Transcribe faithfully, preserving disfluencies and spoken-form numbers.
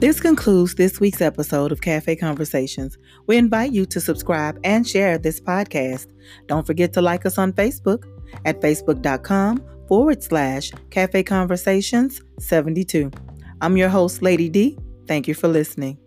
This concludes this week's episode of Cafe Conversations. We invite you to subscribe and share this podcast. Don't forget to like us on Facebook at facebook.com forward slash Cafe Conversations 72. I'm your host, Lady D. Thank you for listening.